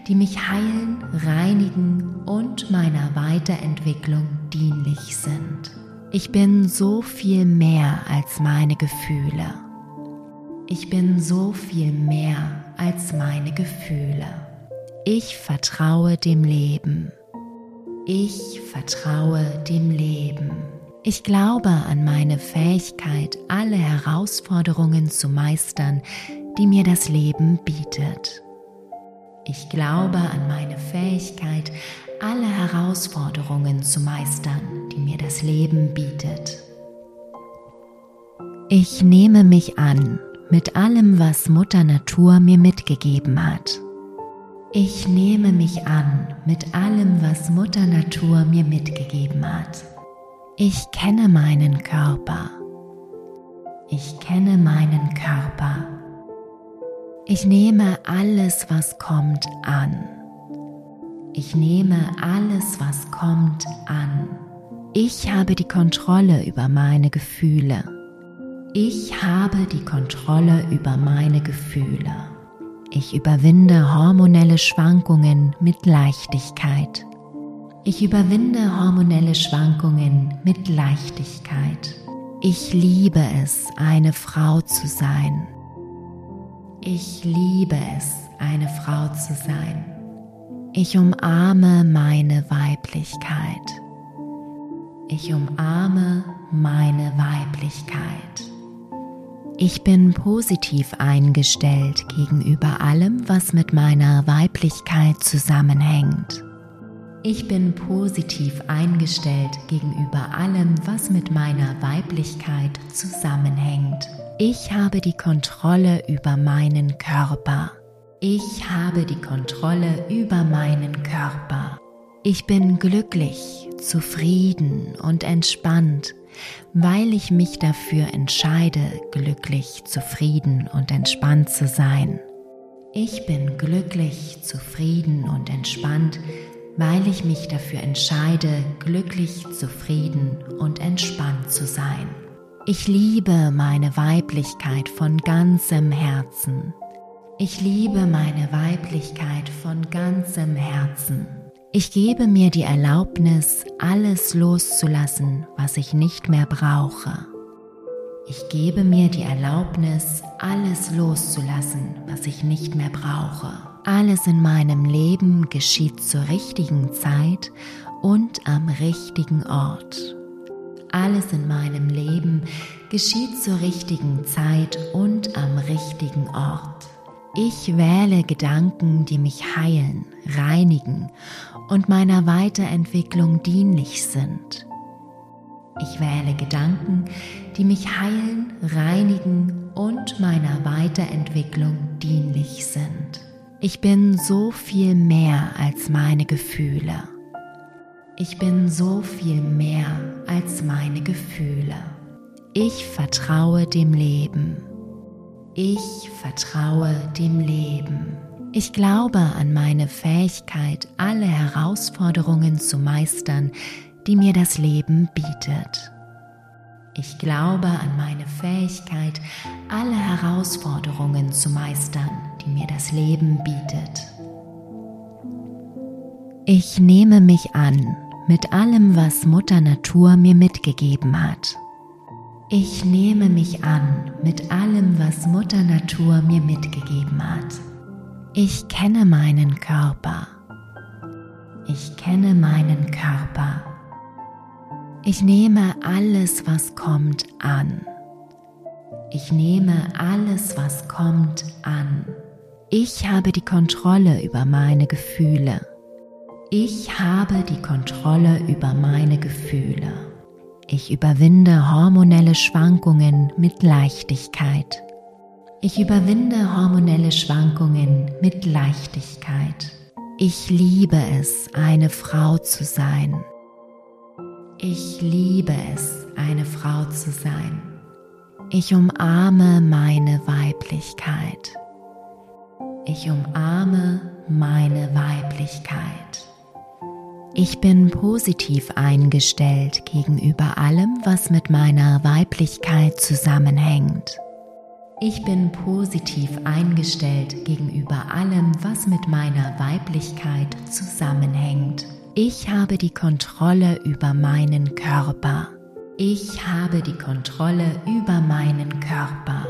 die mich heilen, reinigen und meiner Weiterentwicklung dienlich sind. Ich bin so viel mehr als meine Gefühle. Ich bin so viel mehr als meine Gefühle. Ich vertraue dem Leben. Ich vertraue dem Leben. Ich glaube an meine Fähigkeit, alle Herausforderungen zu meistern, die mir das Leben bietet. Ich glaube an meine Fähigkeit, alle Herausforderungen zu meistern, die mir das Leben bietet. Ich nehme mich an mit allem, was Mutter Natur mir mitgegeben hat. Ich nehme mich an mit allem, was Mutter Natur mir mitgegeben hat. Ich kenne meinen Körper. Ich kenne meinen Körper. Ich nehme alles, was kommt, an. Ich nehme alles, was kommt, an. Ich habe die Kontrolle über meine Gefühle. Ich habe die Kontrolle über meine Gefühle. Ich überwinde hormonelle Schwankungen mit Leichtigkeit. Ich überwinde hormonelle Schwankungen mit Leichtigkeit. Ich liebe es, eine Frau zu sein. Ich liebe es, eine Frau zu sein. Ich umarme meine Weiblichkeit. Ich umarme meine Weiblichkeit. Ich bin positiv eingestellt gegenüber allem, was mit meiner Weiblichkeit zusammenhängt. Ich bin positiv eingestellt gegenüber allem, was mit meiner Weiblichkeit zusammenhängt. Ich habe die Kontrolle über meinen Körper. Ich habe die Kontrolle über meinen Körper. Ich bin glücklich, zufrieden und entspannt, weil ich mich dafür entscheide, glücklich, zufrieden und entspannt zu sein. Ich bin glücklich, zufrieden und entspannt, weil ich mich dafür entscheide, glücklich, zufrieden und entspannt zu sein. Ich liebe meine Weiblichkeit von ganzem Herzen. Ich liebe meine Weiblichkeit von ganzem Herzen. Ich gebe mir die Erlaubnis, alles loszulassen, was ich nicht mehr brauche. Ich gebe mir die Erlaubnis, alles loszulassen, was ich nicht mehr brauche. Alles in meinem Leben geschieht zur richtigen Zeit und am richtigen Ort. Alles in meinem Leben geschieht zur richtigen Zeit und am richtigen Ort. Ich wähle Gedanken, die mich heilen, reinigen und meiner Weiterentwicklung dienlich sind. Ich wähle Gedanken, die mich heilen, reinigen und meiner Weiterentwicklung dienlich sind. Ich bin so viel mehr als meine Gefühle. Ich bin so viel mehr als meine Gefühle. Ich vertraue dem Leben. Ich vertraue dem Leben. Ich glaube an meine Fähigkeit, alle Herausforderungen zu meistern, die mir das Leben bietet. Ich glaube an meine Fähigkeit, alle Herausforderungen zu meistern, die mir das Leben bietet. Ich nehme mich an mit allem, was Mutter Natur mir mitgegeben hat. Ich nehme mich an mit allem, was Mutter Natur mir mitgegeben hat. Ich kenne meinen Körper. Ich kenne meinen Körper. Ich nehme alles, was kommt, an. Ich nehme alles, was kommt, an. Ich habe die Kontrolle über meine Gefühle. Ich habe die Kontrolle über meine Gefühle. Ich überwinde hormonelle Schwankungen mit Leichtigkeit. Ich überwinde hormonelle Schwankungen mit Leichtigkeit. Ich liebe es, eine Frau zu sein. Ich liebe es, eine Frau zu sein. Ich umarme meine Weiblichkeit. Ich umarme meine Weiblichkeit. Ich bin positiv eingestellt gegenüber allem, was mit meiner Weiblichkeit zusammenhängt. Ich bin positiv eingestellt gegenüber allem, was mit meiner Weiblichkeit zusammenhängt. Ich habe die Kontrolle über meinen Körper. Ich habe die Kontrolle über meinen Körper.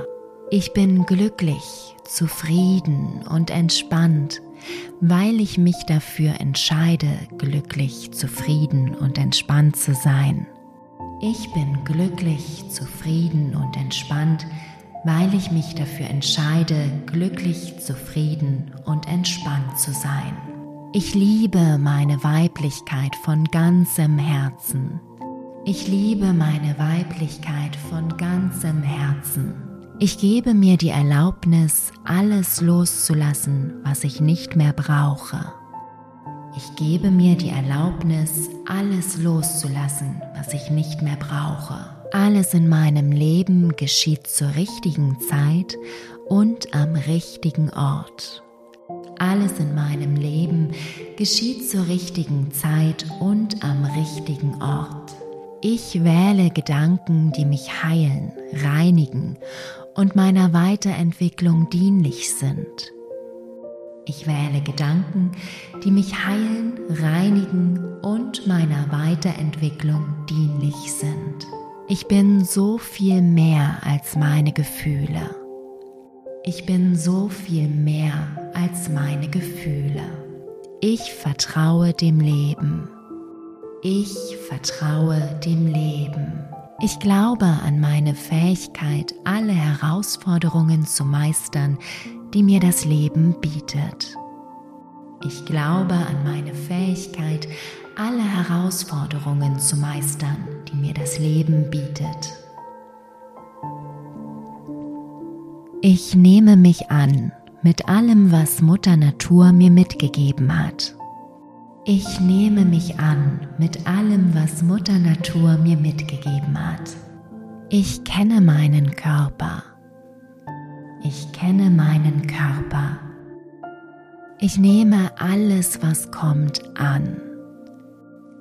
Ich bin glücklich, zufrieden und entspannt, weil ich mich dafür entscheide, glücklich, zufrieden und entspannt zu sein. Ich bin glücklich, zufrieden und entspannt, weil ich mich dafür entscheide, glücklich, zufrieden und entspannt zu sein. Ich liebe meine Weiblichkeit von ganzem Herzen. Ich liebe meine Weiblichkeit von ganzem Herzen. Ich gebe mir die Erlaubnis, alles loszulassen, was ich nicht mehr brauche. Ich gebe mir die Erlaubnis, alles loszulassen, was ich nicht mehr brauche. Alles in meinem Leben geschieht zur richtigen Zeit und am richtigen Ort. Alles in meinem Leben geschieht zur richtigen Zeit und am richtigen Ort. Ich wähle Gedanken, die mich heilen, reinigen und meiner Weiterentwicklung dienlich sind. Ich wähle Gedanken, die mich heilen, reinigen und meiner Weiterentwicklung dienlich sind. Ich bin so viel mehr als meine Gefühle. Ich bin so viel mehr als meine Gefühle. Ich vertraue dem Leben. Ich vertraue dem Leben. Ich glaube an meine Fähigkeit, alle Herausforderungen zu meistern, die mir das Leben bietet. Ich glaube an meine Fähigkeit, alle Herausforderungen zu meistern, die mir das Leben bietet. Ich nehme mich an mit allem, was Mutter Natur mir mitgegeben hat. Ich nehme mich an mit allem, was Mutter Natur mir mitgegeben hat. Ich kenne meinen Körper. Ich kenne meinen Körper. Ich nehme alles, was kommt, an.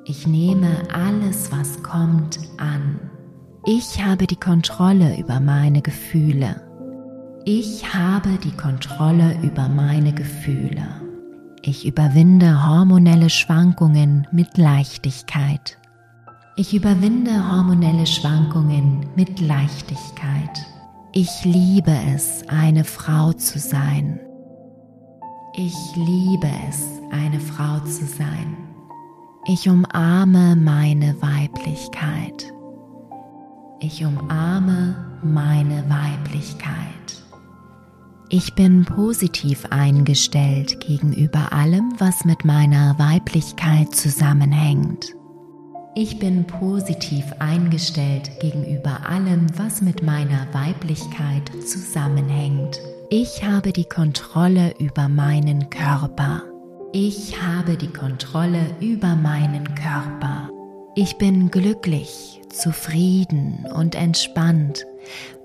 Ich nehme alles, was kommt, an. Ich habe die Kontrolle über meine Gefühle. Ich habe die Kontrolle über meine Gefühle. Ich überwinde hormonelle Schwankungen mit Leichtigkeit. Ich überwinde hormonelle Schwankungen mit Leichtigkeit. Ich liebe es, eine Frau zu sein. Ich liebe es, eine Frau zu sein. Ich umarme meine Weiblichkeit. Ich umarme meine Weiblichkeit. Ich bin positiv eingestellt gegenüber allem, was mit meiner Weiblichkeit zusammenhängt. Ich bin positiv eingestellt gegenüber allem, was mit meiner Weiblichkeit zusammenhängt. Ich habe die Kontrolle über meinen Körper. Ich habe die Kontrolle über meinen Körper. Ich bin glücklich, zufrieden und entspannt,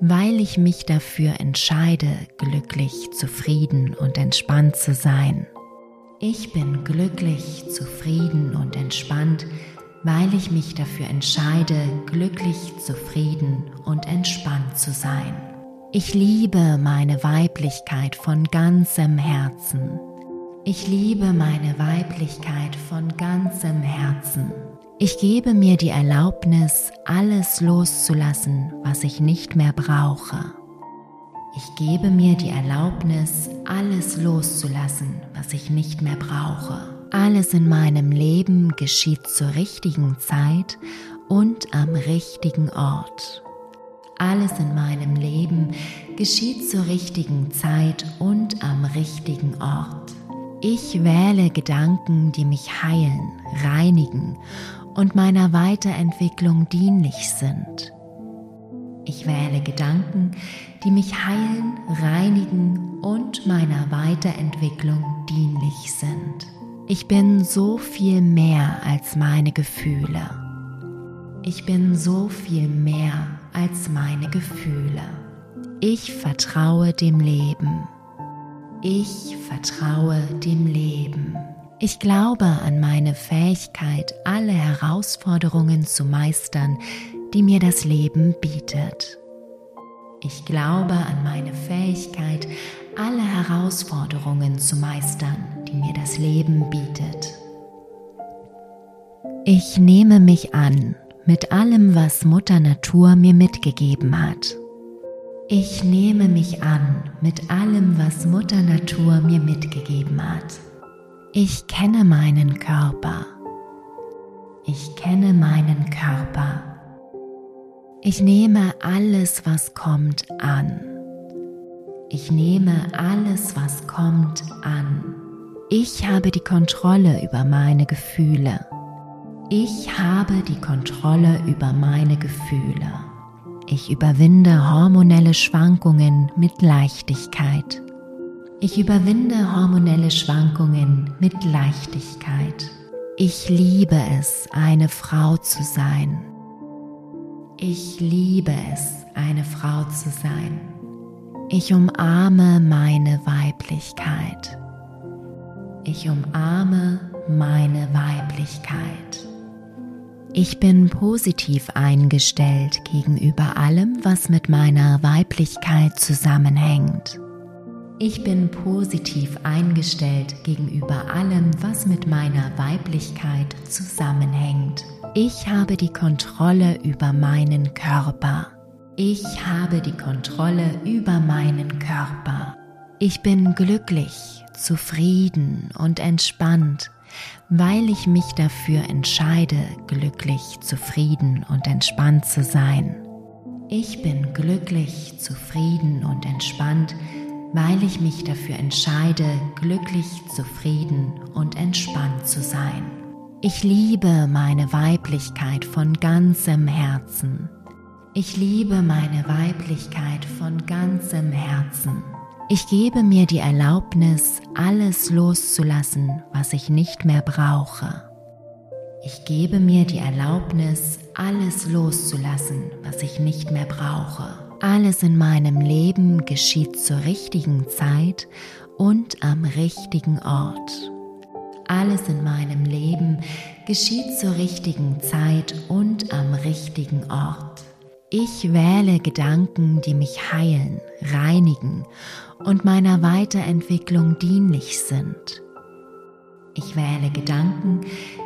weil ich mich dafür entscheide, glücklich, zufrieden und entspannt zu sein. Ich bin glücklich, zufrieden und entspannt, weil ich mich dafür entscheide, glücklich, zufrieden und entspannt zu sein. Ich liebe meine Weiblichkeit von ganzem Herzen. Ich liebe meine Weiblichkeit von ganzem Herzen. Ich gebe mir die Erlaubnis, alles loszulassen, was ich nicht mehr brauche. Ich gebe mir die Erlaubnis, alles loszulassen, was ich nicht mehr brauche. Alles in meinem Leben geschieht zur richtigen Zeit und am richtigen Ort. Alles in meinem Leben geschieht zur richtigen Zeit und am richtigen Ort. Ich wähle Gedanken, die mich heilen, reinigen und meiner Weiterentwicklung dienlich sind. Ich wähle Gedanken, die mich heilen, reinigen und meiner Weiterentwicklung dienlich sind. Ich bin so viel mehr als meine Gefühle. Ich bin so viel mehr als meine Gefühle. Ich vertraue dem Leben. Ich vertraue dem Leben. Ich glaube an meine Fähigkeit, alle Herausforderungen zu meistern, die mir das Leben bietet. Ich glaube an meine Fähigkeit, alle Herausforderungen zu meistern, die mir das Leben bietet. Ich nehme mich an. Mit allem, was Mutter Natur mir mitgegeben hat. Ich nehme mich an mit allem, was Mutter Natur mir mitgegeben hat. Ich kenne meinen Körper. Ich kenne meinen Körper. Ich nehme alles, was kommt, an. Ich nehme alles, was kommt, an. Ich habe die Kontrolle über meine Gefühle. Ich habe die Kontrolle über meine Gefühle. Ich überwinde hormonelle Schwankungen mit Leichtigkeit. Ich überwinde hormonelle Schwankungen mit Leichtigkeit. Ich liebe es, eine Frau zu sein. Ich liebe es, eine Frau zu sein. Ich umarme meine Weiblichkeit. Ich umarme meine Weiblichkeit. Ich bin positiv eingestellt gegenüber allem, was mit meiner Weiblichkeit zusammenhängt. Ich bin positiv eingestellt gegenüber allem, was mit meiner Weiblichkeit zusammenhängt. Ich habe die Kontrolle über meinen Körper. Ich habe die Kontrolle über meinen Körper. Ich bin glücklich, zufrieden und entspannt, weil ich mich dafür entscheide, glücklich, zufrieden und entspannt zu sein. Ich bin glücklich, zufrieden und entspannt, weil ich mich dafür entscheide, glücklich, zufrieden und entspannt zu sein. Ich liebe meine Weiblichkeit von ganzem Herzen. Ich liebe meine Weiblichkeit von ganzem Herzen. Ich gebe mir die Erlaubnis, alles loszulassen, was ich nicht mehr brauche. Ich gebe mir die Erlaubnis, alles loszulassen, was ich nicht mehr brauche. Alles in meinem Leben geschieht zur richtigen Zeit und am richtigen Ort. Alles in meinem Leben geschieht zur richtigen Zeit und am richtigen Ort. Ich wähle Gedanken, die mich heilen, reinigen und meiner Weiterentwicklung dienlich sind. Ich wähle Gedanken,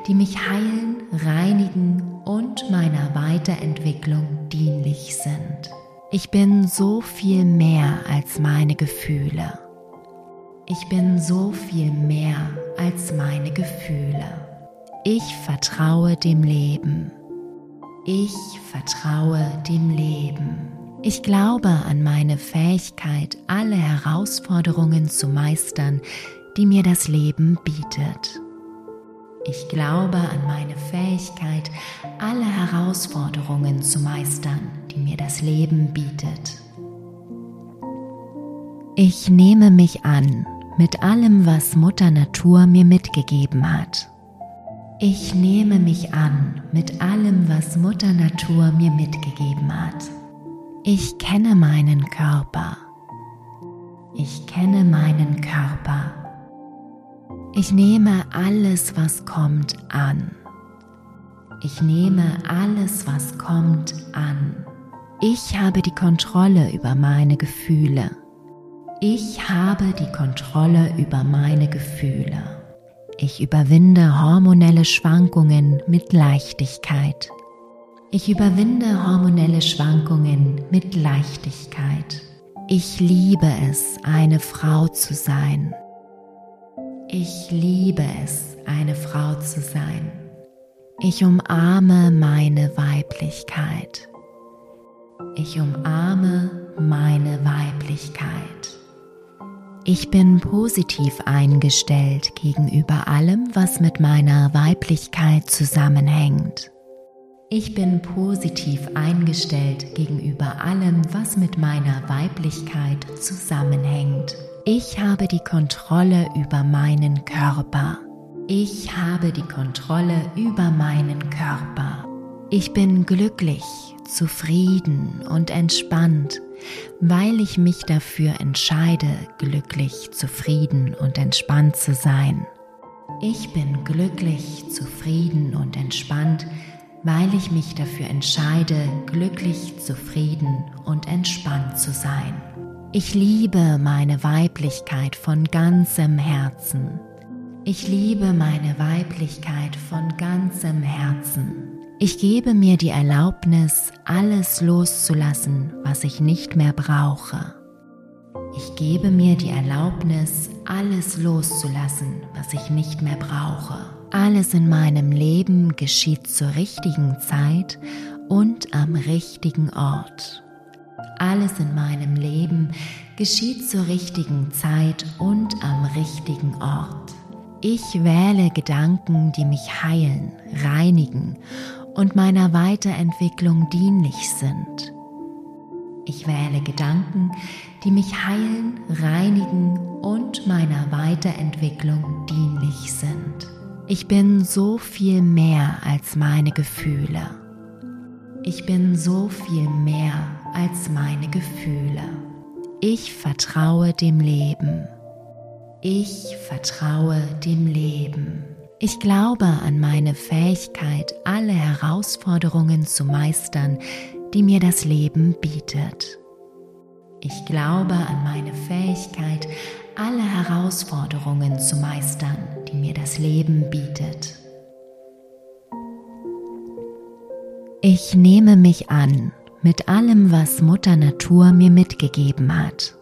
die mich heilen, reinigen und meiner Weiterentwicklung dienlich sind. Ich bin so viel mehr als meine Gefühle. Ich bin so viel mehr als meine Gefühle. Ich vertraue dem Leben. Ich vertraue dem Leben. Ich glaube an meine Fähigkeit, alle Herausforderungen zu meistern, die mir das Leben bietet. Ich glaube an meine Fähigkeit, alle Herausforderungen zu meistern, die mir das Leben bietet. Ich nehme mich an mit allem, was Mutter Natur mir mitgegeben hat. Ich nehme mich an mit allem, was Mutter Natur mir mitgegeben hat. Ich kenne meinen Körper. Ich kenne meinen Körper. Ich nehme alles, was kommt, an. Ich nehme alles, was kommt, an. Ich habe die Kontrolle über meine Gefühle. Ich habe die Kontrolle über meine Gefühle. Ich überwinde hormonelle Schwankungen mit Leichtigkeit. Ich überwinde hormonelle Schwankungen mit Leichtigkeit. Ich liebe es, eine Frau zu sein. Ich liebe es, eine Frau zu sein. Ich umarme meine Weiblichkeit. Ich umarme meine Weiblichkeit. Ich bin positiv eingestellt gegenüber allem, was mit meiner Weiblichkeit zusammenhängt. Ich bin positiv eingestellt gegenüber allem, was mit meiner Weiblichkeit zusammenhängt. Ich habe die Kontrolle über meinen Körper. Ich habe die Kontrolle über meinen Körper. Ich bin glücklich, zufrieden und entspannt, weil ich mich dafür entscheide, glücklich, zufrieden und entspannt zu sein. Ich bin glücklich, zufrieden und entspannt, weil ich mich dafür entscheide, glücklich, zufrieden und entspannt zu sein. Ich liebe meine Weiblichkeit von ganzem Herzen. Ich liebe meine Weiblichkeit von ganzem Herzen. Ich gebe mir die Erlaubnis, alles loszulassen, was ich nicht mehr brauche. Ich gebe mir die Erlaubnis, alles loszulassen, was ich nicht mehr brauche. Alles in meinem Leben geschieht zur richtigen Zeit und am richtigen Ort. Alles in meinem Leben geschieht zur richtigen Zeit und am richtigen Ort. Ich wähle Gedanken, die mich heilen, reinigen und meiner Weiterentwicklung dienlich sind. Ich wähle Gedanken, die mich heilen, reinigen und meiner Weiterentwicklung dienlich sind. Ich bin so viel mehr als meine Gefühle. Ich bin so viel mehr als meine Gefühle. Ich vertraue dem Leben. Ich vertraue dem Leben. Ich glaube an meine Fähigkeit, alle Herausforderungen zu meistern, die mir das Leben bietet. Ich glaube an meine Fähigkeit, alle Herausforderungen zu meistern, die mir das Leben bietet. Ich nehme mich an mit allem, was Mutter Natur mir mitgegeben hat.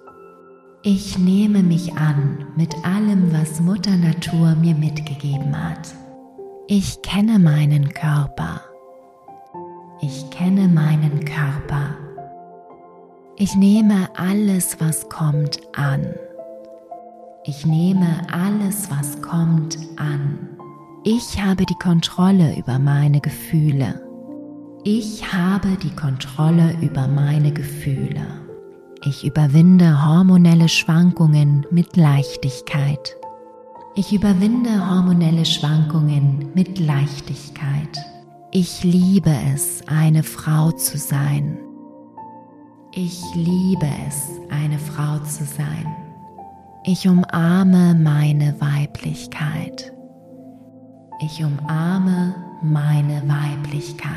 Ich nehme mich an mit allem, was Mutter Natur mir mitgegeben hat. Ich kenne meinen Körper. Ich kenne meinen Körper. Ich nehme alles, was kommt, an. Ich nehme alles, was kommt, an. Ich habe die Kontrolle über meine Gefühle. Ich habe die Kontrolle über meine Gefühle. Ich überwinde hormonelle Schwankungen mit Leichtigkeit. Ich überwinde hormonelle Schwankungen mit Leichtigkeit. Ich liebe es, eine Frau zu sein. Ich liebe es, eine Frau zu sein. Ich umarme meine Weiblichkeit. Ich umarme meine Weiblichkeit.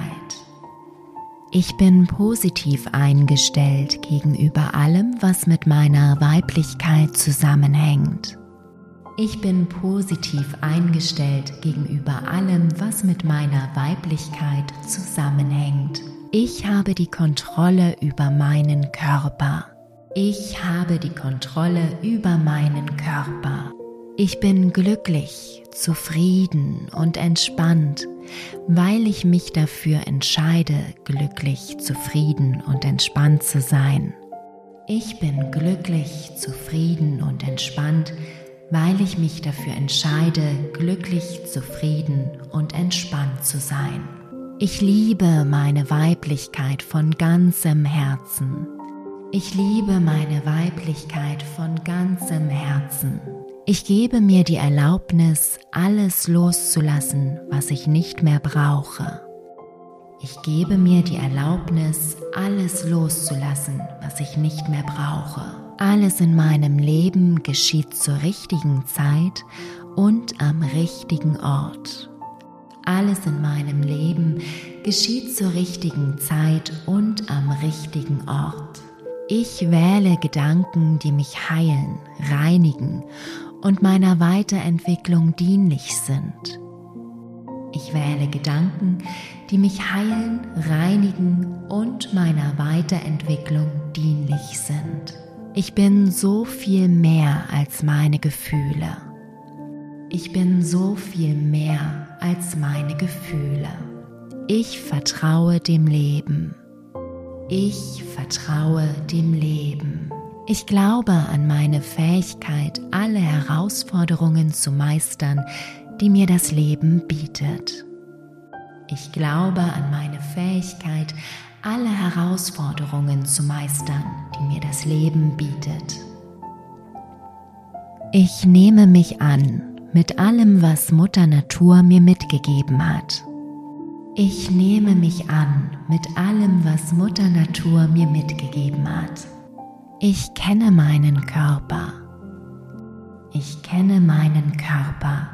Ich bin positiv eingestellt gegenüber allem, was mit meiner Weiblichkeit zusammenhängt. Ich bin positiv eingestellt gegenüber allem, was mit meiner Weiblichkeit zusammenhängt. Ich habe die Kontrolle über meinen Körper. Ich habe die Kontrolle über meinen Körper. Ich bin glücklich, zufrieden und entspannt, weil ich mich dafür entscheide, glücklich, zufrieden und entspannt zu sein. Ich bin glücklich, zufrieden und entspannt, weil ich mich dafür entscheide, glücklich, zufrieden und entspannt zu sein. Ich liebe meine Weiblichkeit von ganzem Herzen. Ich liebe meine Weiblichkeit von ganzem Herzen. Ich gebe mir die Erlaubnis, alles loszulassen, was ich nicht mehr brauche. Ich gebe mir die Erlaubnis, alles loszulassen, was ich nicht mehr brauche. Alles in meinem Leben geschieht zur richtigen Zeit und am richtigen Ort. Alles in meinem Leben geschieht zur richtigen Zeit und am richtigen Ort. Ich wähle Gedanken, die mich heilen, reinigen und meiner Weiterentwicklung dienlich sind. Ich wähle Gedanken, die mich heilen, reinigen und meiner Weiterentwicklung dienlich sind. Ich bin so viel mehr als meine Gefühle. Ich bin so viel mehr als meine Gefühle. Ich vertraue dem Leben. Ich vertraue dem Leben. Ich glaube an meine Fähigkeit, alle Herausforderungen zu meistern, die mir das Leben bietet. Ich glaube an meine Fähigkeit, alle Herausforderungen zu meistern, die mir das Leben bietet. Ich nehme mich an mit allem, was Mutter Natur mir mitgegeben hat. Ich nehme mich an mit allem, was Mutter Natur mir mitgegeben hat. Ich kenne meinen Körper. Ich kenne meinen Körper.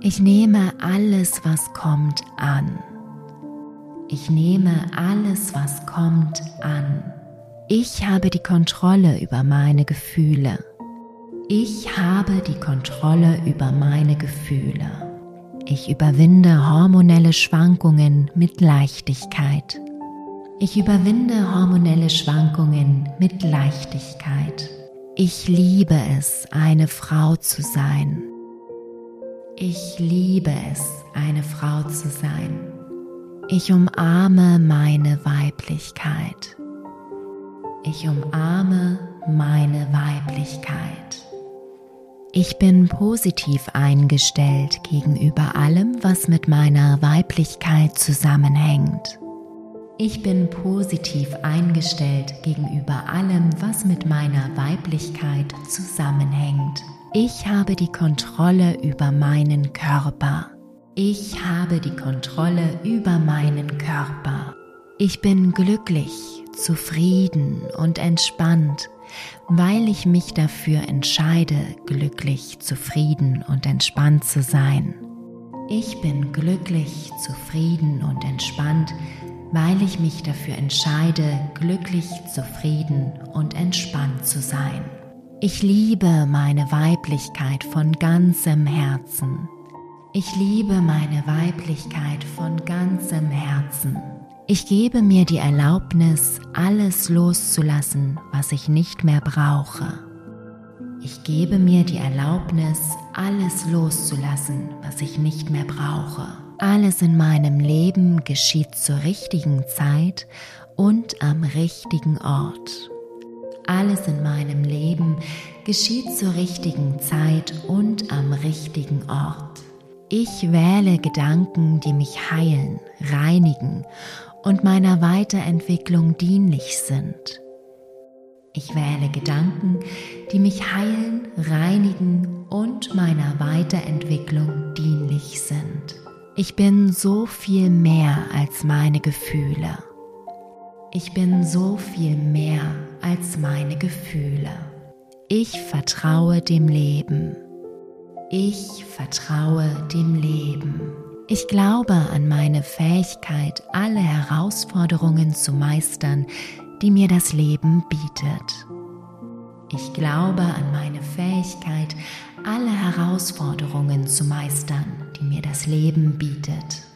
Ich nehme alles, was kommt, an. Ich nehme alles, was kommt, an. Ich habe die Kontrolle über meine Gefühle. Ich habe die Kontrolle über meine Gefühle. Ich überwinde hormonelle Schwankungen mit Leichtigkeit. Ich überwinde hormonelle Schwankungen mit Leichtigkeit. Ich liebe es, eine Frau zu sein. Ich liebe es, eine Frau zu sein. Ich umarme meine Weiblichkeit. Ich umarme meine Weiblichkeit. Ich bin positiv eingestellt gegenüber allem, was mit meiner Weiblichkeit zusammenhängt. Ich bin positiv eingestellt gegenüber allem, was mit meiner Weiblichkeit zusammenhängt. Ich habe die Kontrolle über meinen Körper. Ich habe die Kontrolle über meinen Körper. Ich bin glücklich, zufrieden und entspannt, weil ich mich dafür entscheide, glücklich, zufrieden und entspannt zu sein. Ich bin glücklich, zufrieden und entspannt, weil ich mich dafür entscheide, glücklich, zufrieden und entspannt zu sein. Ich liebe meine Weiblichkeit von ganzem Herzen. Ich liebe meine Weiblichkeit von ganzem Herzen. Ich gebe mir die Erlaubnis, alles loszulassen, was ich nicht mehr brauche. Ich gebe mir die Erlaubnis, alles loszulassen, was ich nicht mehr brauche. Alles in meinem Leben geschieht zur richtigen Zeit und am richtigen Ort. Alles in meinem Leben geschieht zur richtigen Zeit und am richtigen Ort. Ich wähle Gedanken, die mich heilen, reinigen und meiner Weiterentwicklung dienlich sind. Ich wähle Gedanken, die mich heilen, reinigen und meiner Weiterentwicklung dienlich sind. Ich bin so viel mehr als meine Gefühle. Ich bin so viel mehr als meine Gefühle. Ich vertraue dem Leben. Ich vertraue dem Leben. Ich glaube an meine Fähigkeit, alle Herausforderungen zu meistern, die mir das Leben bietet. Ich glaube an meine Fähigkeit, alle Herausforderungen zu meistern, die mir das Leben bietet.